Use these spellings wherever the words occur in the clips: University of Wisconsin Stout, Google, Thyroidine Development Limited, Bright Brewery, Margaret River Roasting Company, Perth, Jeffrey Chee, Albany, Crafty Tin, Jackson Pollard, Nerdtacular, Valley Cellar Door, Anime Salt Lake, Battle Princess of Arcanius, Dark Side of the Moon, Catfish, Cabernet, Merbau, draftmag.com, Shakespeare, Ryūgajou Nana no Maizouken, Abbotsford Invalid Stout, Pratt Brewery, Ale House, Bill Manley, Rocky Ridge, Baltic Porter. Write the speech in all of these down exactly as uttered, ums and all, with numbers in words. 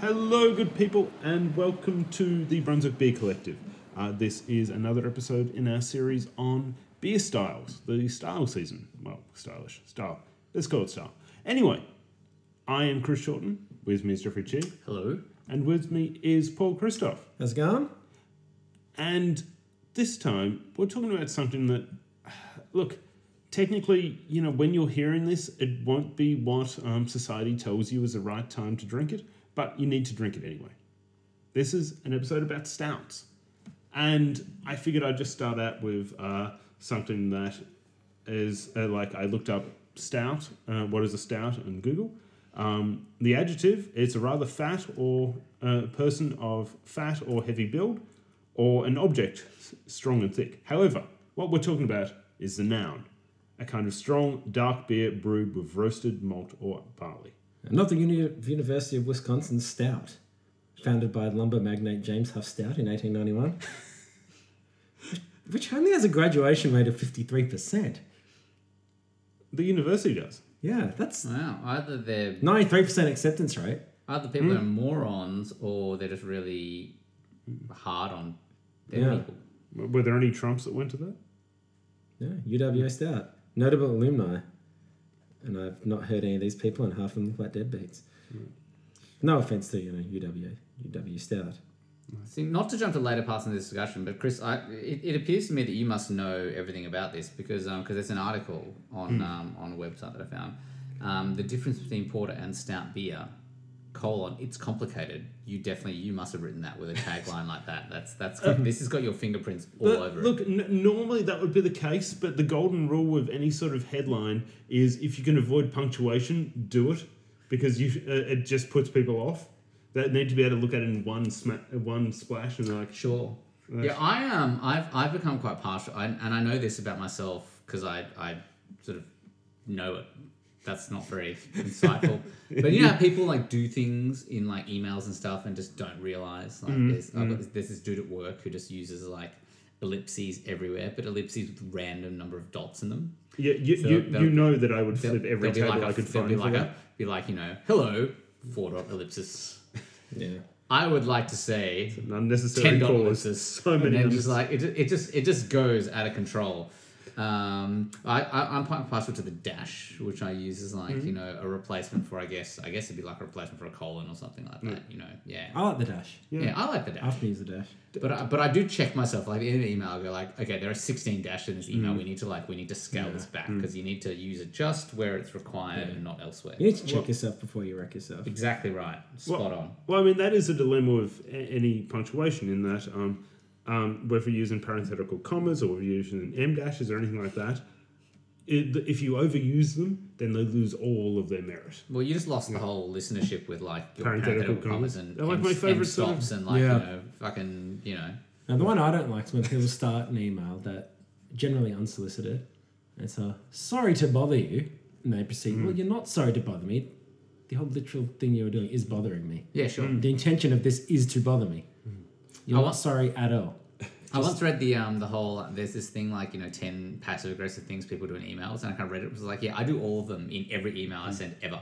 Hello, good people, and welcome to the Brunswick Beer Collective. Uh, this is another episode in our series on beer styles, the style season. Well, stylish, style. Let's call it style. Anyway, I am Chris Shorten. With me is Jeffrey Chee. Hello. And with me is Paul Christoph. How's it going? And this time, we're talking about something that, look, technically, you know, when you're hearing this, it won't be what um, society tells you is the right time to drink it, but you need to drink it anyway. This is an episode about stouts. And I figured I'd just start out with uh, something that is, uh, like, I looked up stout, uh, what is a stout, in Google. Um, the adjective, it's a rather fat or uh, person of fat or heavy build, or an object, strong and thick. However, what we're talking about is the noun, a kind of strong, dark beer brewed with roasted malt or barley. Not the Uni- University of Wisconsin Stout, founded by lumber magnate James Huff Stout in eighteen ninety-one, which only has a graduation rate of fifty-three percent. The university does. Yeah, that's... Wow, either they're... ninety-three percent acceptance rate. Either people mm. are morons or they're just really hard on their yeah. people. Were there any Trumps that went to that? Yeah, U W S Stout. Notable alumni. And I've not heard any of these people, and half of them look like deadbeats. Mm. No offence to, you know, U W, U W Stout. See, not to jump to later parts in this discussion, but Chris, I, it, it appears to me that you must know everything about this because um, cause it's an article on mm. um, on a website that I found. Um, the difference between porter and stout beer, colon, it's complicated. You definitely, you must have written that with a tagline like that. That's that's um, this has got your fingerprints all over look, it. Look, n- normally that would be the case, but the golden rule with any sort of headline is if you can avoid punctuation, do it because you uh, it just puts people off. They need to be able to look at it in one sm- one splash and they're like... Sure. Uh, yeah, I, um, I've I've become quite partial. I, and I know this about myself because I, I sort of know it. That's not very insightful. But you know how people like do things in like emails and stuff and just don't realise? Like mm-hmm. there's, I've got this, there's this dude at work who just uses like ellipses everywhere, but ellipses with random number of dots in them. Yeah, you so you, you know that I would flip every table like I could find. Be like, a, be like, you know, hello, four dot ellipsis. Yeah, I would like to say it's an unnecessary cause. There's so many. And just like it, it just it just goes out of control. Um, I, I I'm quite partial to the dash, which I use as like mm-hmm. you know a replacement for I guess I guess it'd be like a replacement for a colon or something like that. Mm. You know, yeah. I like the dash. Yeah, yeah I like the dash. I have to use the dash, but I, but I do check myself. Like in an email, I go like, okay, there are sixteen dashes in this email. Mm. We need to like we need to scale yeah. this back because mm. you need to use it just where it's required yeah. and not elsewhere. You need to check well, yourself before you wreck yourself. Exactly right. Spot well, on. Well, I mean that is a dilemma of any punctuation in that. Um, Um, whether you're using parenthetical commas or you're using M dashes or anything like that, it, if you overuse them, then they lose all of their merit. Well, you just lost yeah. the whole listenership with like your parenthetical, parenthetical commas and they're like M, my favorite stops and like yeah. you know fucking you know. Now the one I don't like is when people start an email that generally unsolicited, and it's a sorry to bother you, and they proceed. Mm. Well, you're not sorry to bother me. The whole literal thing you were doing is bothering me. Yeah, sure. Mm. The intention of this is to bother me. Mm. You're I not want- sorry at all. I once read the um the whole, there's this thing like, you know, ten passive-aggressive things people do in emails, and I kind of read it, it was like, yeah, I do all of them in every email I send ever.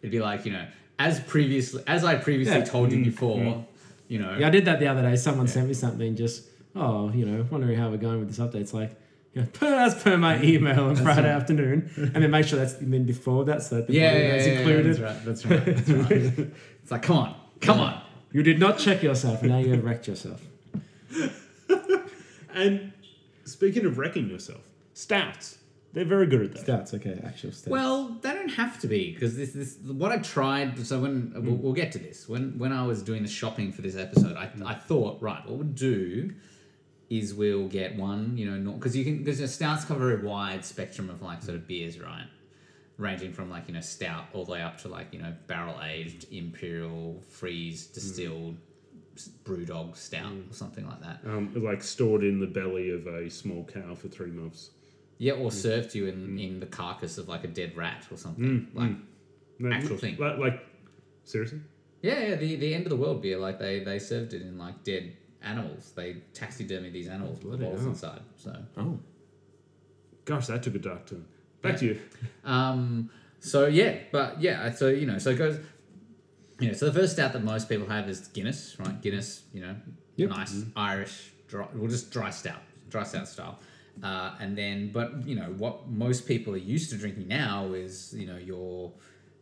It'd be like, you know, as previously, as I previously yeah. told you before, mm. you know. Yeah, I did that the other day. Someone yeah. sent me something just, oh, you know, wondering how we're going with this update. It's like, you know, per, as per my email on Friday right. afternoon, and then make sure that's then before that, so that the yeah, yeah, that's yeah, included. Yeah, that's right, that's right, that's right. It's like, come on, come yeah. on. You did not check yourself, now you have wrecked yourself. And speaking of wrecking yourself, stouts. They're very good at that. Stouts, okay, actual stouts. Well, they don't have to be, because this, this, what I tried, so when, mm. we'll, we'll get to this. When when I was doing the shopping for this episode, I I thought, right, what we'll do is we'll get one, you know, because you can, because stouts cover a wide spectrum of, like, sort of beers, right? Ranging from, like, you know, stout all the way up to, like, you know, barrel-aged, imperial, freeze, distilled, mm. brewdog stout mm. or something like that. Um, like stored in the belly of a small cow for three months. Yeah, or mm. served you in, mm. in the carcass of like a dead rat or something. Mm. Like mm. No, actual thing. Like, like seriously? Yeah, yeah. The, the end of the world beer, like they, they served it in like dead animals. They taxidermied these animals oh, with balls inside. So. Oh, gosh, that took a dark turn. Back yeah. to you. Um. So yeah, but yeah. So you know, so it goes. you know, so the first stout that most people have is Guinness, right? Guinness, you know, yep. nice mm-hmm. Irish, dry, well, just dry stout, dry stout style. Uh, and then, but, you know, what most people are used to drinking now is, you know, your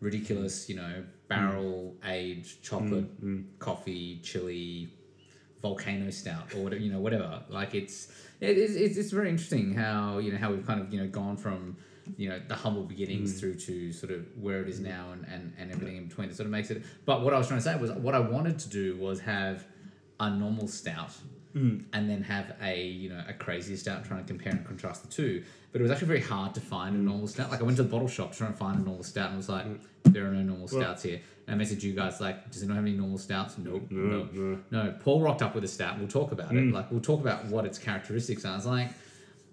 ridiculous, you know, barrel-aged chocolate, mm-hmm. coffee, chili, volcano stout, or, you know, whatever. Like, it's, it, it's, it's very interesting how, you know, how we've kind of, you know, gone from, you know, the humble beginnings mm. through to sort of where it is now and, and, and everything in between. It sort of makes it... But what I was trying to say was what I wanted to do was have a normal stout mm. and then have a, you know, a crazy stout, trying to compare and contrast the two. But it was actually very hard to find a normal stout. Like, I went to the bottle shop trying to find a normal stout and was like, there are no normal stouts well, here. And I messaged you guys like, does it not have any normal stouts? Nope. No. No. no. Paul rocked up with a stout. We'll talk about mm. it. Like, we'll talk about what its characteristics are. I was like,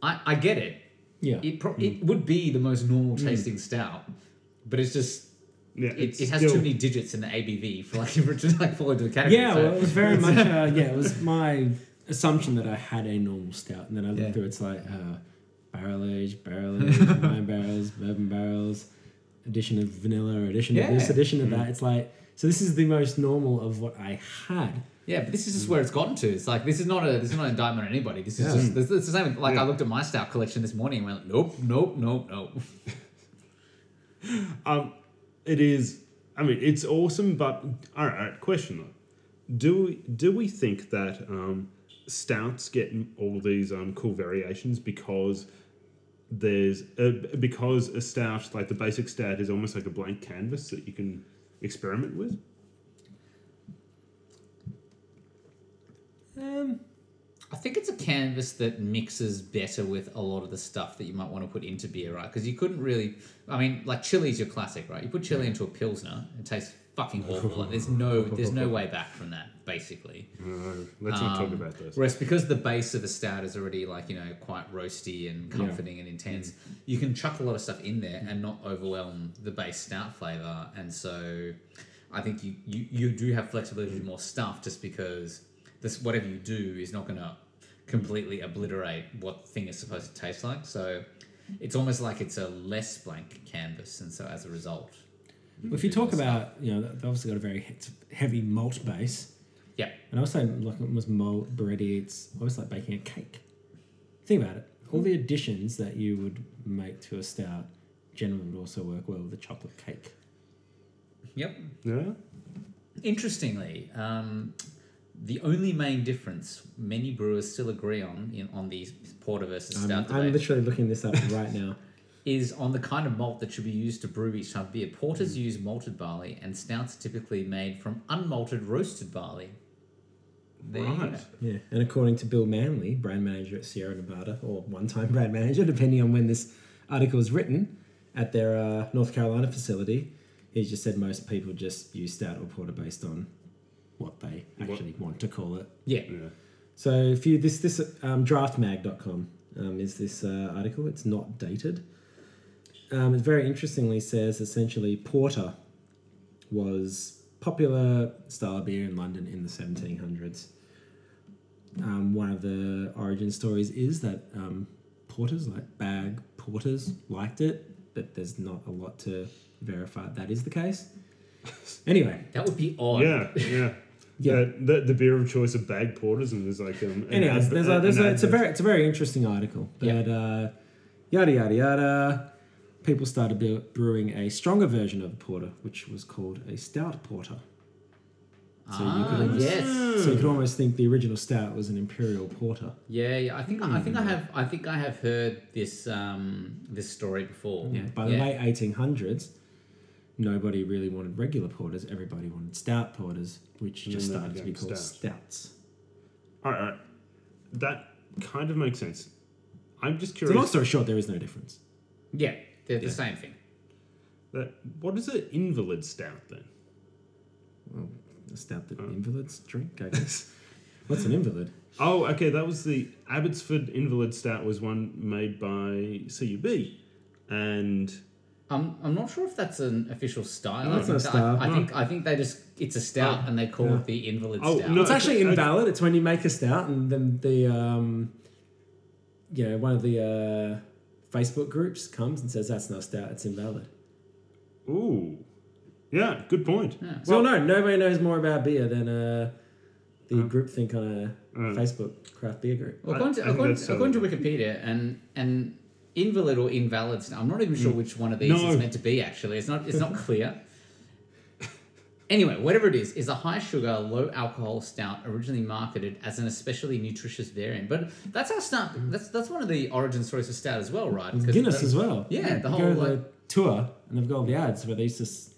I, I get it. Yeah, it pro- mm. it would be the most normal tasting mm. stout, but it's just yeah, it's it, it has still... too many digits in the A B V for like to like fall into the category. Yeah, so. well, it was very much uh, yeah, it was my assumption that I had a normal stout, and then I looked yeah. through it's like uh, barrel age, barrel age, wine barrels, bourbon barrels, addition of vanilla, addition yeah. of this, addition of mm. that. It's like so this is the most normal of what I had. Yeah, but this is just where it's gotten to. It's like, this is not a this is not an indictment on anybody. This is yeah. just, this, it's the same, like yeah. I looked at my stout collection this morning and went, nope, nope, nope, nope. um, it is, I mean, it's awesome, but, all right, question though. Do we, do we think that um, stouts get all these um, cool variations because there's, a, because a stout, like the basic stout is almost like a blank canvas that you can experiment with? Um, I think it's a canvas that mixes better with a lot of the stuff that you might want to put into beer, right? Because you couldn't really... I mean, like, chili's your classic, right? You put chili yeah. into a Pilsner, it tastes fucking awful. Like, there's no there's no way back from that, basically. No, let's um, not talk about this. Whereas because the base of a stout is already, like, you know, quite roasty and comforting yeah. and intense, mm-hmm. you can chuck a lot of stuff in there and not overwhelm the base stout flavour. And so I think you, you, you do have flexibility to do more stuff just because... This whatever you do is not going to completely obliterate what the thing is supposed to taste like. So it's almost like it's a less blank canvas, and so as a result, well, if you talk about stuff. You know, they've obviously got a very heavy malt base. Yeah, and I was saying like almost malt, bready. It's almost like baking a cake. Think about it. All the additions that you would make to a stout generally would also work well with a chocolate cake. Yep. Yeah. Interestingly. Um, The only main difference many brewers still agree on in on the porter versus stout I'm, debate... I'm literally looking this up right now. ...is on the kind of malt that should be used to brew each type of beer. Porters mm. use malted barley, and stouts are typically made from unmalted roasted barley. There right. Yeah, and according to Bill Manley, brand manager at Sierra Nevada, or one-time brand manager, depending on when this article is written, at their uh, North Carolina facility, he just said most people just use stout or porter based on... what they actually what? want to call it. Yeah. yeah. So if you, this, this um, draft mag dot com um, is this uh, article. It's not dated. Um, it very interestingly says essentially porter was popular style beer in London in the seventeen hundreds. Um, one of the origin stories is that um, porters, like bag porters, liked it, but there's not a lot to verify that is the case. Anyway. That would be odd. Yeah, yeah. Yeah, uh, the, the beer of choice of bag porters, and there's like um. Anyways, ad, there's a, there's a, it's a very it's a very interesting article. But yeah. uh, yada yada yada, people started brewing a stronger version of the porter, which was called a stout porter. So ah, you could almost, yes. So you could almost think the original stout was an imperial porter. Yeah, yeah. I think mm. I think I have I think I have heard this um this story before. Yeah. By the yeah. late eighteen hundreds. Nobody really wanted regular porters. Everybody wanted stout porters, which just started to be called stouts. All right, all right. That kind of makes sense. I'm just curious. So long story short, there is no difference. Yeah, they're yeah. the same thing. But what is an invalid stout then? Well, a stout that oh. invalids drink, I guess. What's an invalid? Oh, okay. That was the Abbotsford Invalid Stout was one made by C U B, and. I'm I'm not sure if that's an official style. No, that's not a style. I, I think I think they just it's a stout oh, and they call yeah. it the invalid oh, stout. No, it's actually okay. invalid. It's when you make a stout and then the um, you know, one of the uh, Facebook groups comes and says that's not a stout. It's invalid. Ooh, Yeah, good point. Yeah. So well, no, nobody knows more about beer than uh, the uh, groupthink on a uh, Facebook craft beer group. Well, according to, according, according to Wikipedia, and and invalid or invalid, I'm not even sure which one of these no. is meant to be. Actually, it's not. It's not clear. Anyway, whatever it is, is a high-sugar, low-alcohol stout originally marketed as an especially nutritious variant. But that's how stout... That's that's one of the origin stories of stout as well, right? Guinness as well. Yeah, yeah the whole... Go to like, the tour, and they've got all the ads where they used to,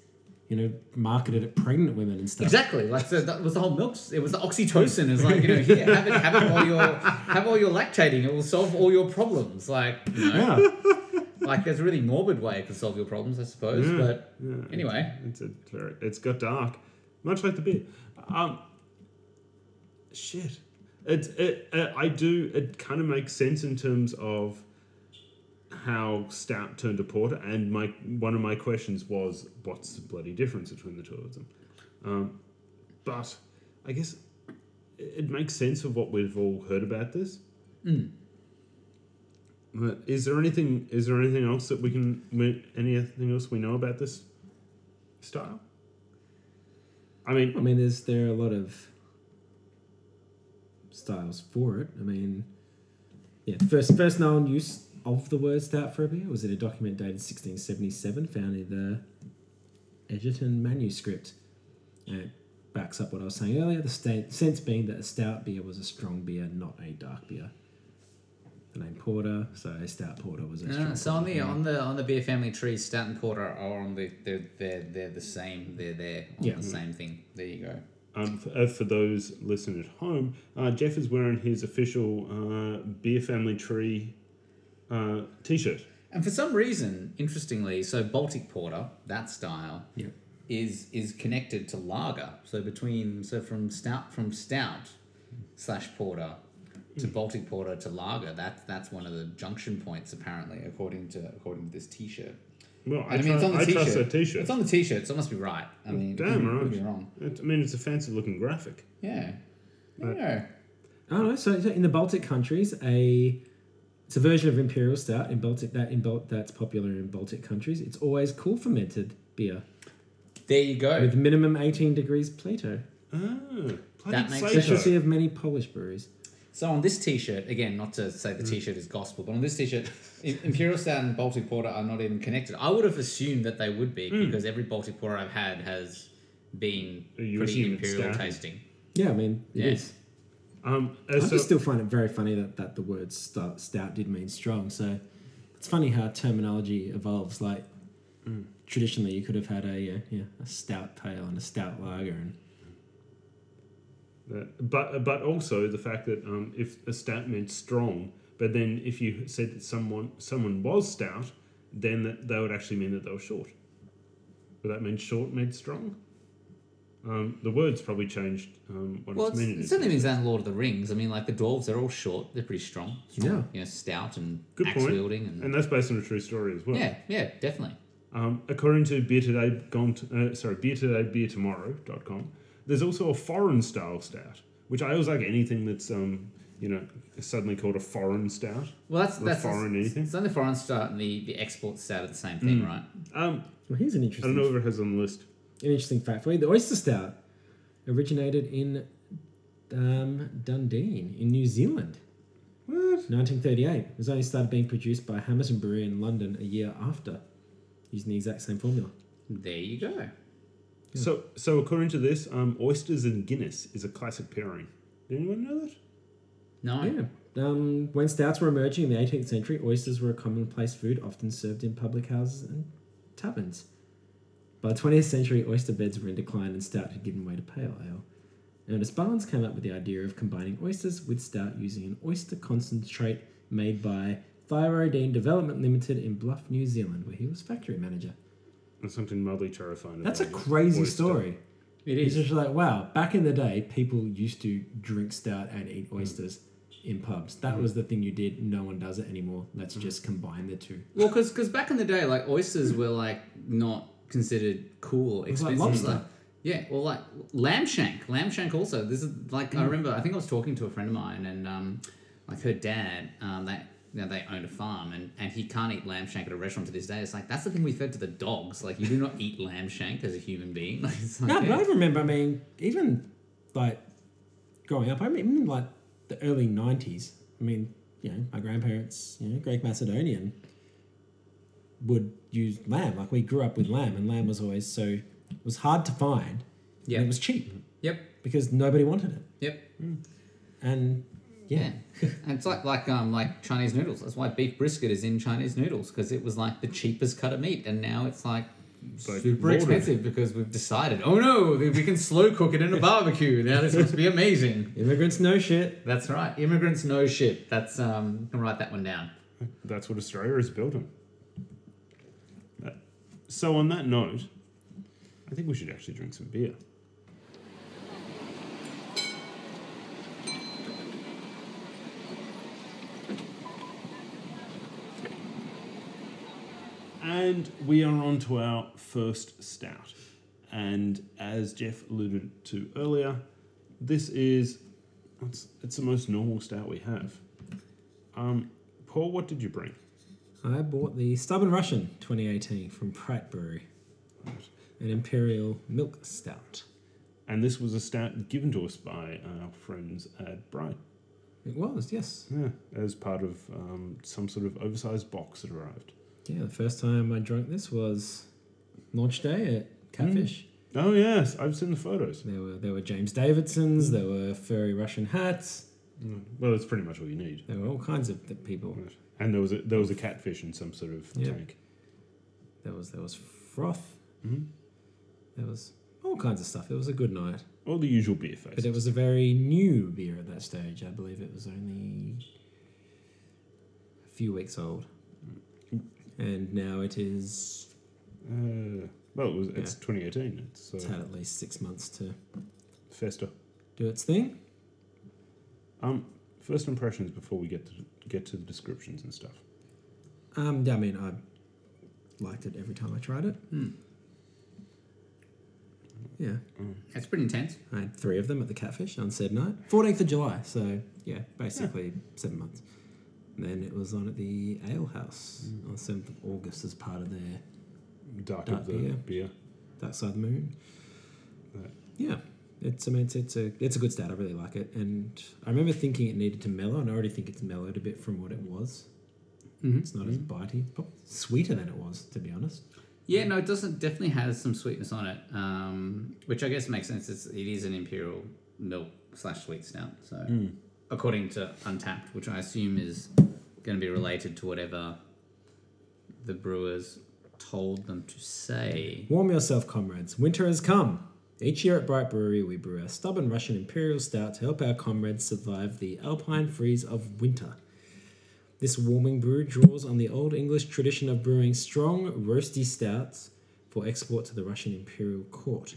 you know, market it at pregnant women and stuff. Exactly. Like, the, that was the whole milk... It was the oxytocin. It's like, you know, here, have it, have it while you're... Have all your lactating. It will solve all your problems. Like, you know... Yeah. Like, there's a really morbid way to solve your problems, I suppose. Yeah, but yeah. anyway. It's, it's, a, it's got dark. Much like the beer. Um, shit. It, it, it, I do... It kind of makes sense in terms of how stout turned to porter. And my one of my questions was, what's the bloody difference between the two of them? Um, but I guess it, it makes sense of what we've all heard about this. Mm. But is there anything? Is there anything else that we can? Anything else we know about this style? I mean, I mean, there's there are a lot of styles for it. I mean, yeah, the first first known use of the word stout for a beer was in a document dated sixteen seventy-seven, found in the Edgerton Manuscript. And it backs up what I was saying earlier. The state, sense being that a stout beer was a strong beer, not a dark beer. The name porter, so stout porter was a strong. Uh, so on the beer. on the on the beer family tree, stout and porter are on the they're they're, they're the same. They're there on yeah. the same thing. There you go. Um, for, uh, for those listening at home, uh, Jeff is wearing his official uh, beer family tree uh, t-shirt. And for some reason, interestingly, so Baltic porter, that style, yeah. is is connected to lager. So between so from stout from stout slash porter. To Baltic Porter to lager, that's that's one of the junction points apparently, according to according to this T-shirt. Well, I, I mean, try, it's on the I T-shirt. Trust that T-shirt. It's on the T-shirt, so it must be right. I mean, well, damn right. Could be wrong. It, I mean, it's a fancy looking graphic. Yeah. But, yeah. I don't know. So in the Baltic countries, a it's a version of Imperial Stout in Baltic that in Bal, that's popular in Baltic countries. It's always cool fermented beer. There you go. With minimum eighteen degrees Plato. Oh, that makes sense. Specialty of many Polish breweries. So on this T-shirt, again, not to say the T-shirt is gospel, but on this T-shirt, Imperial Stout and Baltic Porter are not even connected. I would have assumed that they would be mm. because every Baltic Porter I've had has been you pretty Imperial tasting. Yeah, I mean, it yeah. is. Um, uh, I so just still find it very funny that, that the word stout, stout did mean strong. So it's funny how terminology evolves. Like mm. traditionally, you could have had a uh, yeah a stout tail and a stout lager and. Uh, but but also the fact that um, if a stout meant strong, but then if you said that someone someone was stout, then that, that would actually mean that they were short. But that meant short meant strong. Um, the word's probably changed um, what well, it's, it's meant. Well, it certainly means that in Lord of the Rings. I mean, like the dwarves, they're all short. They're pretty strong. strong yeah. You know, stout and axe-wielding. And, and that's based on a true story as well. Yeah, yeah, definitely. Um, according to Beer Today, gone to, uh, sorry, beer today beer tomorrow dot com, there's also a foreign style stout, which I always like anything that's, um, you know, suddenly called a foreign stout. Well, that's, that's foreign a, anything. It's not the foreign stout and the, the export stout are the same thing, mm. right? Um, well, here's an interesting. I don't know if it has on the list. An interesting fact for you: the oyster stout originated in um, Dundee, in New Zealand. What? nineteen thirty-eight. It was only started being produced by Hamilton Brewery in London a year after, using the exact same formula. There you go. Yeah. So, so according to this, um, oysters and Guinness is a classic pairing. Did anyone know that? No. Yeah. Um, when stouts were emerging in the eighteenth century, oysters were a commonplace food, often served in public houses and taverns. By the twentieth century, oyster beds were in decline and stout had given way to pale ale. Ernest Barnes came up with the idea of combining oysters with stout using an oyster concentrate made by Thyroidine Development Limited in Bluff, New Zealand, where he was factory manager. Or something mildly terrifying. That's a crazy story. It is. It's just like, wow, back in the day, people used to drink stout and eat oysters mm. in pubs. That mm. was the thing you did. No one does it anymore. Let's mm. just combine the two. Well, because because back in the day, like, oysters were, like, not considered cool or expensive. It was like lobster. Like, yeah, or, like, lamb shank. Lamb shank also. This is, like, mm. I remember, I think I was talking to a friend of mine and, um, like, her dad, um, that you know, they owned a farm, and, and he can't eat lamb shank at a restaurant to this day. It's like, that's the thing we fed to the dogs. Like, you do not eat lamb shank as a human being. Like, it's like, no, but yeah. I remember, I mean, even, like, growing up, I mean, even, like, the early nineties, I mean, you know, my grandparents, you know, Greek Macedonian, would use lamb. Like, we grew up with lamb, and lamb was always so, it was hard to find, yeah, and it was cheap. Yep. Because nobody wanted it. Yep. Mm. And... Yeah. yeah. And it's like like um like Chinese noodles. That's why beef brisket is in Chinese noodles, because it was like the cheapest cut of meat, and now it's like so super expensive because we've decided, oh no, we can slow cook it in a barbecue. Now this must be amazing. Immigrants know shit. That's right. Immigrants know shit. That's um you can write that one down. That's what Australia is built on. So on that note, I think we should actually drink some beer. And we are on to our first stout. And as Jeff alluded to earlier, this is, it's, it's the most normal stout we have. Um, Paul, what did you bring? I bought the Stubborn Russian twenty eighteen from Pratt Brewery. Right. An Imperial Milk Stout. And this was a stout given to us by our friends at Bright. It was, yes. Yeah, as part of um, some sort of oversized box that arrived. Yeah, the first time I drank this was launch day at Catfish. Mm. Oh, yes. I've seen the photos. There were there were James Davidsons. Mm. There were furry Russian hats. Mm. Well, that's pretty much all you need. There were all kinds of th- people. Right. And there was, a, there was a catfish in some sort of yep. tank. There was there was froth. Mm-hmm. There was all kinds of stuff. It was a good night. All the usual beer faces. But it was a very new beer at that stage. I believe it was only a few weeks old. And now it is... Uh, well, it was, it's yeah. twenty eighteen. It's, uh, it's had at least six months to... Fester. Do its thing. Um, first impressions before we get to get to the descriptions and stuff. Um, I mean, I liked it every time I tried it. Hmm. Yeah. Mm. That's pretty intense. I had three of them at the Catfish on said night. fourteenth of July, so, yeah, basically yeah. seven months. And then it was on at the Ale House on the seventh of August as part of their Dark, dark of the beer. beer. Dark Side of the Moon. Right. Yeah. It's I mean it's, it's a it's a good stout, I really like it. And I remember thinking it needed to mellow, and I already think it's mellowed a bit from what it was. Mm-hmm. It's not mm-hmm. as bitey. Probably sweeter than it was, to be honest. Yeah, no, it doesn't definitely has some sweetness on it. Um, which I guess makes sense. It's it is an imperial milk slash sweet stout, so mm. according to Untapped, which I assume is going to be related to whatever the brewers told them to say. Warm yourself, comrades. Winter has come. Each year at Bright Brewery, we brew our Stubborn Russian Imperial Stout to help our comrades survive the alpine freeze of winter. This warming brew draws on the old English tradition of brewing strong, roasty stouts for export to the Russian Imperial Court.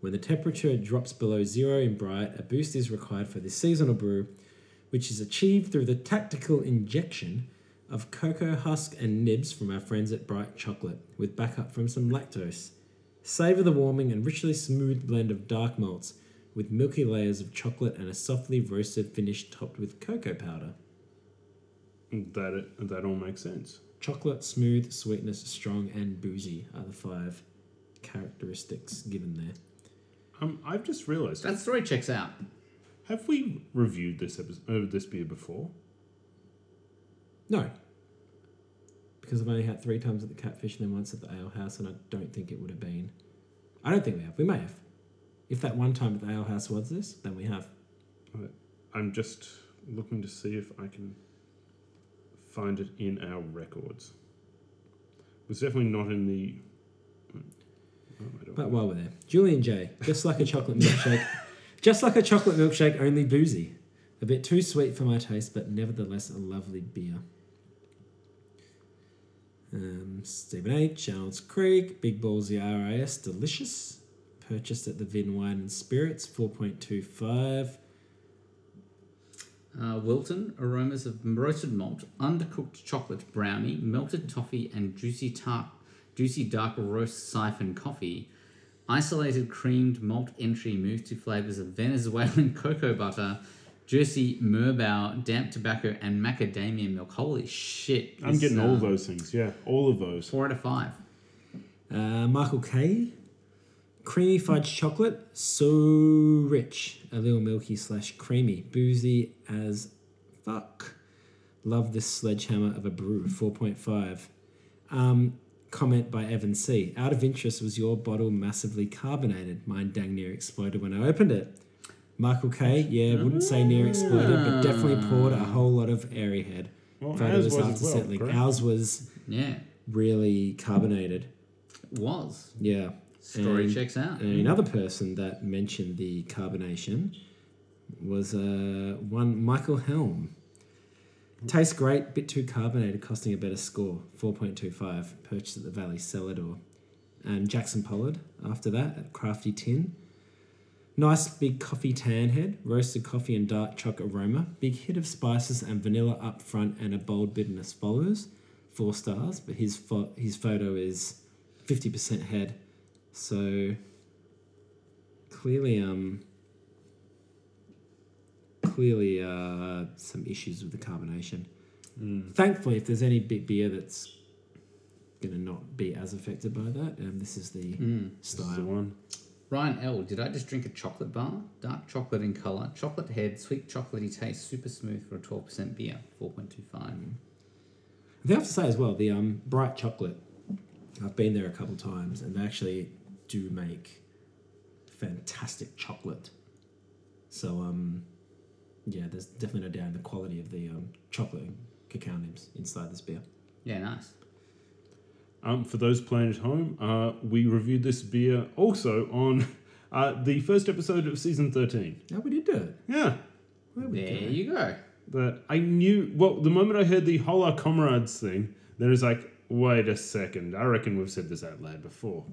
When the temperature drops below zero in Bright, a boost is required for this seasonal brew, which is achieved through the tactical injection of cocoa husk and nibs from our friends at Bright Chocolate, with backup from some lactose. Savour the warming and richly smooth blend of dark malts, with milky layers of chocolate and a softly roasted finish topped with cocoa powder. That that all makes sense. Chocolate, smooth, sweetness, strong, and boozy are the five characteristics given there. Um, I've just realised... That story checks out. Have we reviewed this episode, uh, this beer before? No. Because I've only had three times at the Catfish and then once at the Ale House, and I don't think it would have been... I don't think we have. We may have. If that one time at the Ale House was this, then we have. I'm just looking to see if I can find it in our records. It was definitely not in the... Oh, but while we're there, Julian J, just like a chocolate milkshake, just like a chocolate milkshake, only boozy. A bit too sweet for my taste, but nevertheless a lovely beer. Um, Stephen H, Arnold's Creek, Big Ballsy R I S, delicious. Purchased at the Vin Wine and Spirits, four point two five. Uh, Wilton, aromas of roasted malt, undercooked chocolate brownie, melted toffee, and juicy tart. Juicy dark roast siphon coffee, isolated creamed malt entry moves to flavours of Venezuelan cocoa butter, Jersey, Merbau, damp tobacco, and macadamia milk. Holy shit. I'm this, getting all uh, those things. Yeah, all of those. Four out of five. Uh, Michael K. Creamy fudge chocolate. So rich. A little milky slash creamy. Boozy as fuck. Love this sledgehammer of a brew. four point five. Um, comment by Evan C. Out of interest, was your bottle massively carbonated? Mine dang near exploded when I opened it. Michael K, yeah, wouldn't say near exploded, but definitely poured a whole lot of airy head. Well, ours was, was after well, settling. Correct. Ours was yeah. really carbonated. It was. Yeah. Story and, checks out. And yeah. Another person that mentioned the carbonation was uh, one Michael Helm. Tastes great, bit too carbonated, costing a better score. four point two five, purchased at the Valley Cellar Door. And Jackson Pollard, after that, at Crafty Tin. Nice big coffee tan head, roasted coffee and dark chocolate aroma. Big hit of spices and vanilla up front and a bold bitterness follows. Four stars, but his fo- his photo is fifty percent head. So clearly um clearly uh some issues with the carbonation. Mm. Thankfully, if there's any big beer that's going to not be as affected by that, um, this is the mm. style. This is the one. Ryan L, did I just drink a chocolate bar? Dark chocolate in colour, chocolate head, sweet chocolatey taste, super smooth for a twelve percent beer, four point two five. I think I have to say as well, the um, Bright Chocolate, I've been there a couple times and they actually do make fantastic chocolate. So, um, yeah, there's definitely no doubt in the quality of the um, chocolate and cacao nibs inside this beer. Yeah, nice. Um, for those playing at home, uh, we reviewed this beer also on uh, the first episode of season thirteen. Oh, we did do it. Yeah. Well, we there you go. But I knew, well, the moment I heard the Hola Comrades thing, then it was like, wait a second, I reckon we've said this out loud before.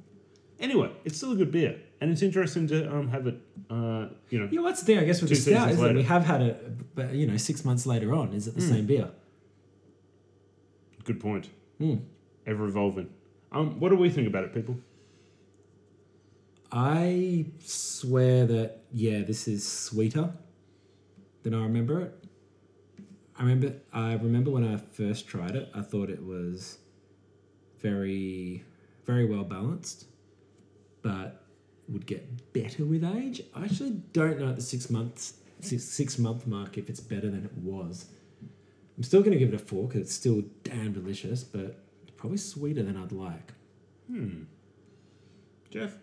Anyway, it's still a good beer, and it's interesting to um, have it, uh, you know. Yeah, what's there, I guess, with the stout, isn't it? We have had it, but, you know, six months later on, is it the mm. same beer? Good point. Hmm. Ever evolving. Um, what do we think about it, people? I swear that, yeah, this is sweeter than I remember it. I remember I remember when I first tried it, I thought it was very, very well balanced, but would get better with age. I actually don't know at the six months, six, six month mark if it's better than it was. I'm still going to give it a four because it's still damn delicious, but probably sweeter than I'd like. Hmm. Jeff?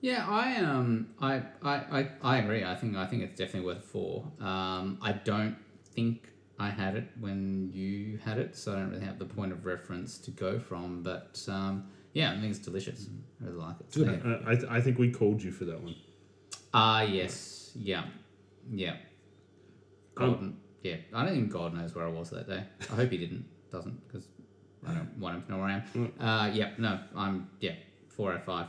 Yeah, I um, I, I, I, I agree. I think I think it's definitely worth a four. Um, I don't think I had it when you had it, so I don't really have the point of reference to go from. But um, yeah, I think it's delicious. I really like it. Good. Uh, I th- I think we called you for that one. Ah uh, yes, yeah, yeah. God, um, yeah. I don't think God knows where I was that day. I hope he didn't. Doesn't because. I don't want him to know where I am. Uh, yeah, no, I'm, yeah, four out of five.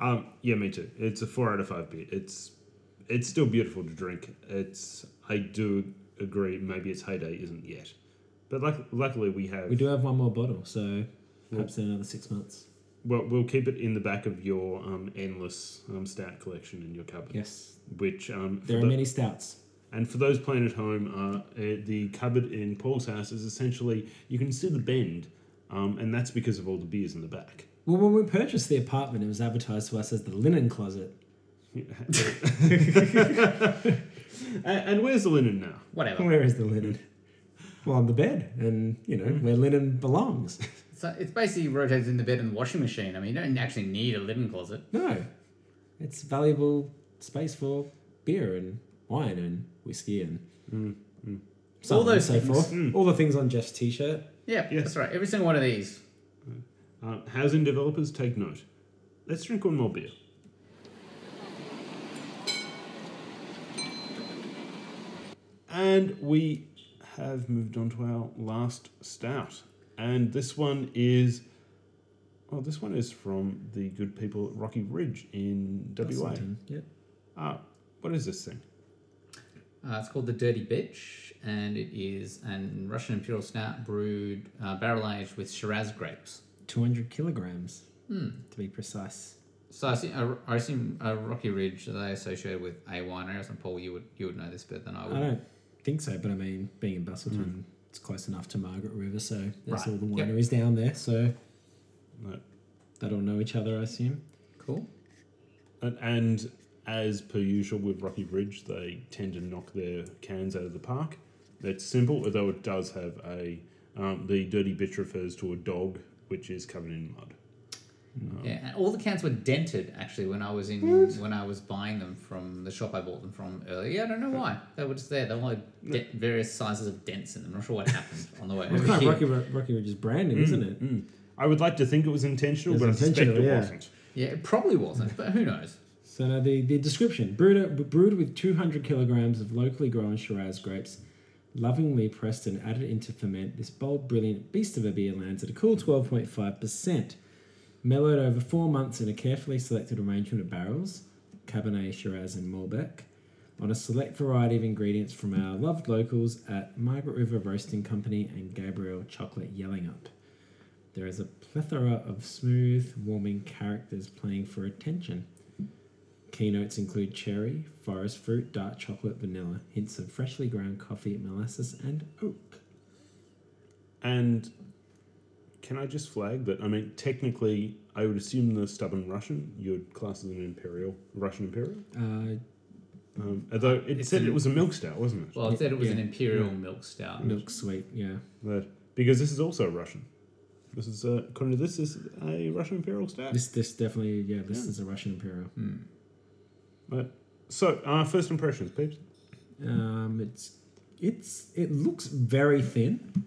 Um, yeah, me too. It's a four out of five beer. It's it's still beautiful to drink. It's I do agree, maybe its heyday isn't yet. But like, luckily we have... We do have one more bottle, so perhaps well, in another six months. Well, we'll keep it in the back of your um, endless um, stout collection in your cupboard. Yes. Which um, There are the, many stouts. And for those playing at home, uh, the cupboard in Paul's house is essentially, you can see the bend, um, and that's because of all the beers in the back. Well, when we purchased the apartment, it was advertised to us as the linen closet. and, and where's the linen now? Whatever. Where is the linen? Well, on the bed, and, you know, where linen belongs. So it's basically rotates in the bed and the washing machine. I mean, you don't actually need a linen closet. No. It's valuable space for beer and... wine and whiskey and mm, mm. So all those and so things. Forth. Mm. All the things on Jeff's T-shirt. Yeah, yes. That's right. Every single one of these. Uh, housing developers, take note. Let's drink one more beer. And we have moved on to our last stout. And this one is... Well, this one is from the good people at Rocky Ridge in W A. Yep. Uh, what is this thing? Uh, it's called The Dirty Bitch, and it is an Russian Imperial Stout brewed uh, barrel-aged with Shiraz grapes. two hundred kilograms, mm. to be precise. So I see, I, I assume uh, Rocky Ridge, are they associated with a winery? And Paul, you would you would know this better than I would. I don't think so, but I mean, being in Busselton, mm. it's close enough to Margaret River, so there's right. all the wineries yep. down there. So right. they'd all know each other, I assume. Cool. And, and as per usual with Rocky Ridge, they tend to knock their cans out of the park. That's simple, although it does have a... Um, the dirty bitch refers to a dog, which is covered in mud. Um, yeah, and all the cans were dented, actually, when I was in what? when I was buying them from the shop I bought them from earlier. Yeah, I don't know why. They were just there. They were like de- various sizes of dents in them. I'm not sure what happened on the way over kind here. It's kind of Rocky, Rocky Ridge's branding, mm, isn't it? Mm. I would like to think it was intentional, it was but intentional, I suspect it yeah. wasn't. Yeah, it probably wasn't, but who knows? So now the, the description. Brewed, brewed with two hundred kilograms of locally grown Shiraz grapes, lovingly pressed and added into ferment, this bold, brilliant beast of a beer lands at a cool twelve point five percent. Mellowed over four months in a carefully selected arrangement of barrels, Cabernet, Shiraz and Malbec, on a select variety of ingredients from our loved locals at Margaret River Roasting Company and Gabriel Chocolate Yellingup. There is a plethora of smooth, warming characters playing for attention. Keynotes include cherry, forest fruit, dark chocolate, vanilla, hints of freshly ground coffee, molasses and oak. And can I just flag that, I mean, technically, I would assume the Stubborn Russian, you'd class as an Imperial, Russian Imperial? Uh, um, although it said an, it was a milk stout, wasn't it? Well, it said it was yeah. an Imperial yeah. milk stout. Milk sweet, yeah. But, because this is also Russian. This is, uh, according to this, this is a Russian Imperial stout. This this definitely, yeah, this yeah. is a Russian Imperial. Hmm. But, so, uh, first impressions, peeps? Um, it's, it's, it looks very thin.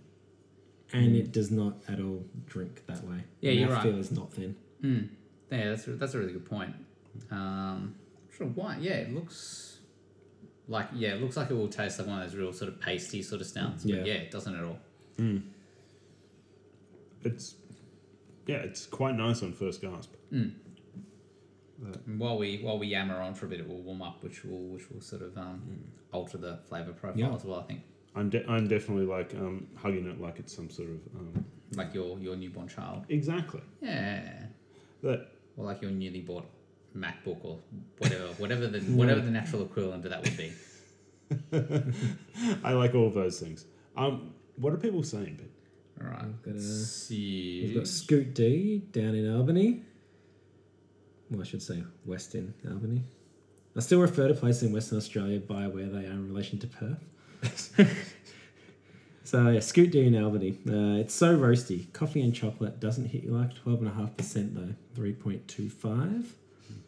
And it does not at all drink that way. Yeah, you're right. Feel is not thin. Mm. Yeah, that's a, that's a really good point. Um, sure, why? Yeah, it looks like yeah, it looks like it will taste like one of those real sort of pasty sort of stouts. But yeah, yeah it doesn't at all. Mm. It's yeah, it's quite nice on first gasp. Mm. And while we while we yammer on for a bit, it will warm up, which will which will sort of um, mm. alter the flavour profile yeah. as well, I think. I'm de- I'm definitely like um, hugging it like it's some sort of um, like your, your newborn child. Exactly. Yeah. But or like your newly bought MacBook or whatever whatever the whatever the natural equivalent of that would be. I like all of those things. Um, what are people saying? All right. We've got, a, see. We've got Scoot D down in Albany. Well, I should say Western Albany. I still refer to places in Western Australia by where they are in relation to Perth. So yeah, Scoot D in Albany. Uh, it's so roasty. Coffee and chocolate doesn't hit you like twelve point five percent though. three point two five.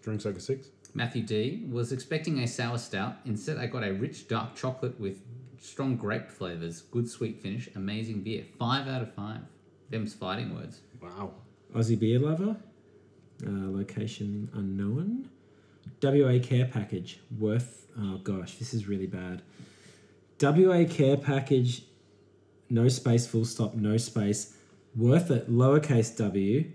Drinks like a six. Matthew D was expecting a sour stout. Instead, I got a rich dark chocolate with strong grape flavours, good sweet finish, amazing beer. Five out of five. Them's fighting words. Wow. Aussie beer lover. Uh, location unknown. W A care package. Worth. Oh gosh, this is really bad. W A care package, no space, full stop, no space, worth it, lowercase w,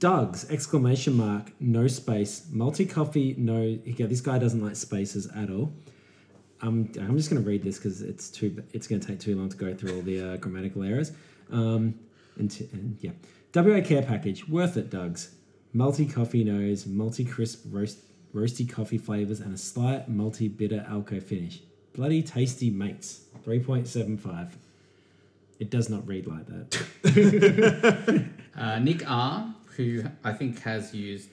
Doug's, exclamation mark, no space, multi-coffee, no, this guy doesn't like spaces at all. Um, I'm just going to read this because it's too. It's going to take too long to go through all the uh, grammatical errors. Um, and, t- and yeah, W A care package, worth it, Doug's, multi-coffee nose, multi-crisp roast, roasty coffee flavours and a slight multi-bitter alco finish. Bloody tasty mates. three point seven five. It does not read like that. uh, Nick R, who I think has used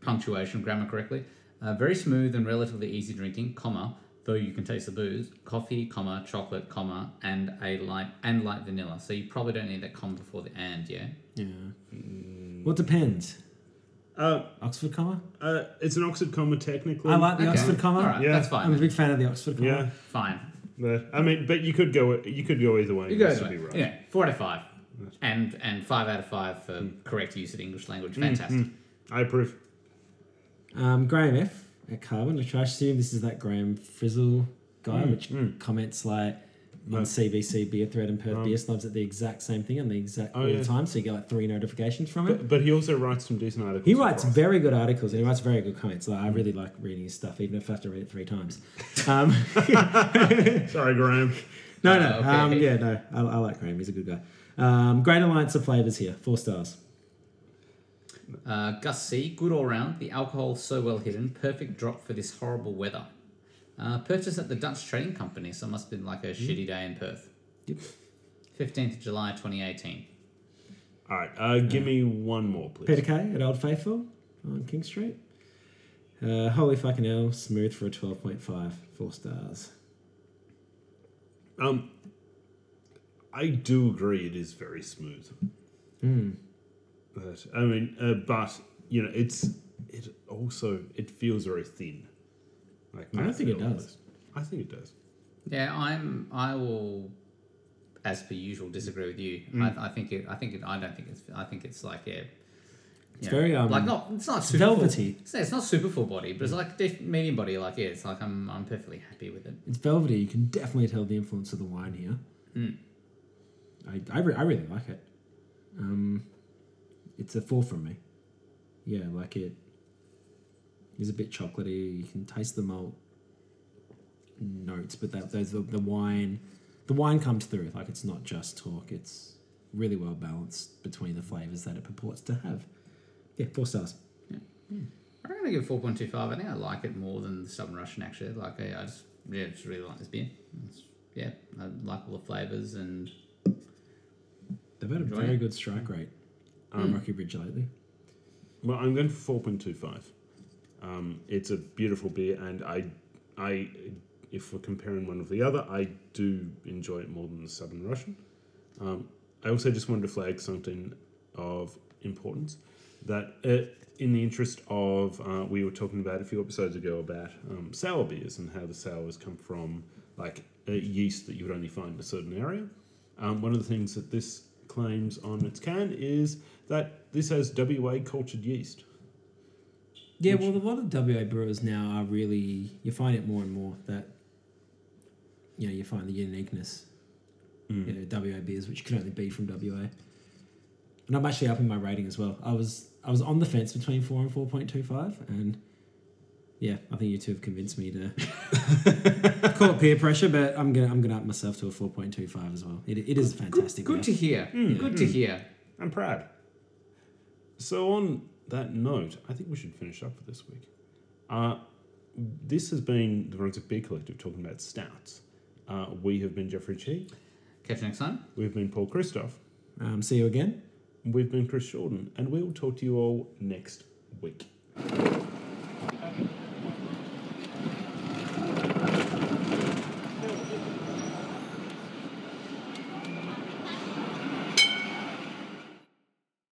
punctuation grammar correctly. Uh, very smooth and relatively easy drinking, comma, though you can taste the booze. Coffee, comma, chocolate, comma, and a light and light vanilla. So you probably don't need that comma before the and, yeah? Yeah. Mm. Well, it depends. Uh, Oxford comma? Uh, it's an Oxford comma technically. I like the okay. Oxford comma. All right, yeah. That's fine. I'm a big fan of the Oxford comma. Yeah. Fine. But, I mean, but you could go you could go either way. You go either way. Right. Yeah, four out of five. Right. And and five out of five for mm. correct use of English language. Fantastic. Mm. Mm. I approve. Um, Graham F. at Carbon. I assume this is that Graham Frizzle guy, mm. which mm. comments like on C B C Beer Thread and Perth um, Beer Snobs at the exact same thing and the exact oh, all yeah. the time, so you get like three notifications from it. But, but he also writes some decent articles. He writes very good articles and he writes very good comments. Like, I really like reading his stuff, even if I have to read it three times. Um, Sorry, Graham. No, no. Okay. Um, yeah, no. I, I like Graham. He's a good guy. Um, great alliance of flavours here. Four stars. Uh, Gus C, good all round. The alcohol so well hidden. Perfect drop for this horrible weather. Uh, purchased at the Dutch Trading Company, so it must have been like a mm. shitty day in Perth. Yep. fifteenth of July, twenty eighteen. All right. Uh, give uh, me one more, please. Peter Kay at Old Faithful on King Street. Uh, holy fucking hell. Smooth for a twelve point five. Four stars. Um, I do agree it is very smooth. Mm. But, I mean, uh, but, you know, it's, it also, it feels very thin. Like, I don't think it does. I think it does. Yeah, I'm, I will, as per usual, disagree with you. Mm. I, I think it, I think it, I don't think it's, I think it's like, yeah. It's know, very, um, like not, it's not super velvety. Full, it's, it's not super full body, but it's like def- medium body. Like, yeah, it's like, I'm, I'm perfectly happy with it. It's velvety. You can definitely tell the influence of the wine here. Mm. I, I, re- I really like it. Um, It's a four from me. Yeah, like it is a bit chocolatey. You can taste the malt notes, but that those the, the wine, the wine comes through. Like it's not just talk. It's really well balanced between the flavors that it purports to have. Yeah, four stars. Yeah, yeah. I'm gonna give four point two five. I think I like it more than the Stubborn Russian actually. Like I just yeah, just really like this beer. It's, yeah, I like all the flavors and they've had a very it. good strike rate. Um, mm. Rocky Ridge lately. Well, I'm going for four point two five. Um, it's a beautiful beer, and I, I, if we're comparing one with the other, I do enjoy it more than the Southern Russian. Um, I also just wanted to flag something of importance that, uh, in the interest of, uh, we were talking about a few episodes ago about um, sour beers and how the sours come from like a yeast that you would only find in a certain area. Um, one of the things that this claims on its can is that this has W A cultured yeast. Yeah, well, a lot of W A brewers now are really, you find it more and more that, you know, you find the uniqueness mm. you know, W A beers, which can only be from W A. And I'm actually upping my rating as well. I was I was on the fence between four and four point two five, and yeah, I think you two have convinced me to call it peer pressure, but I'm gonna I'm gonna up myself to a four point two five as well. It it is fantastic. Good, good to hear. Mm, yeah. Good to hear. I'm proud. So on that note, I think we should finish up for this week. Uh, this has been the Brunswick Beer Collective talking about stouts. Uh, we have been Jeffrey Chee. Catch you next time. We've been Paul Christoph. Um, see you again. We've been Chris Shorten, and we will talk to you all next week.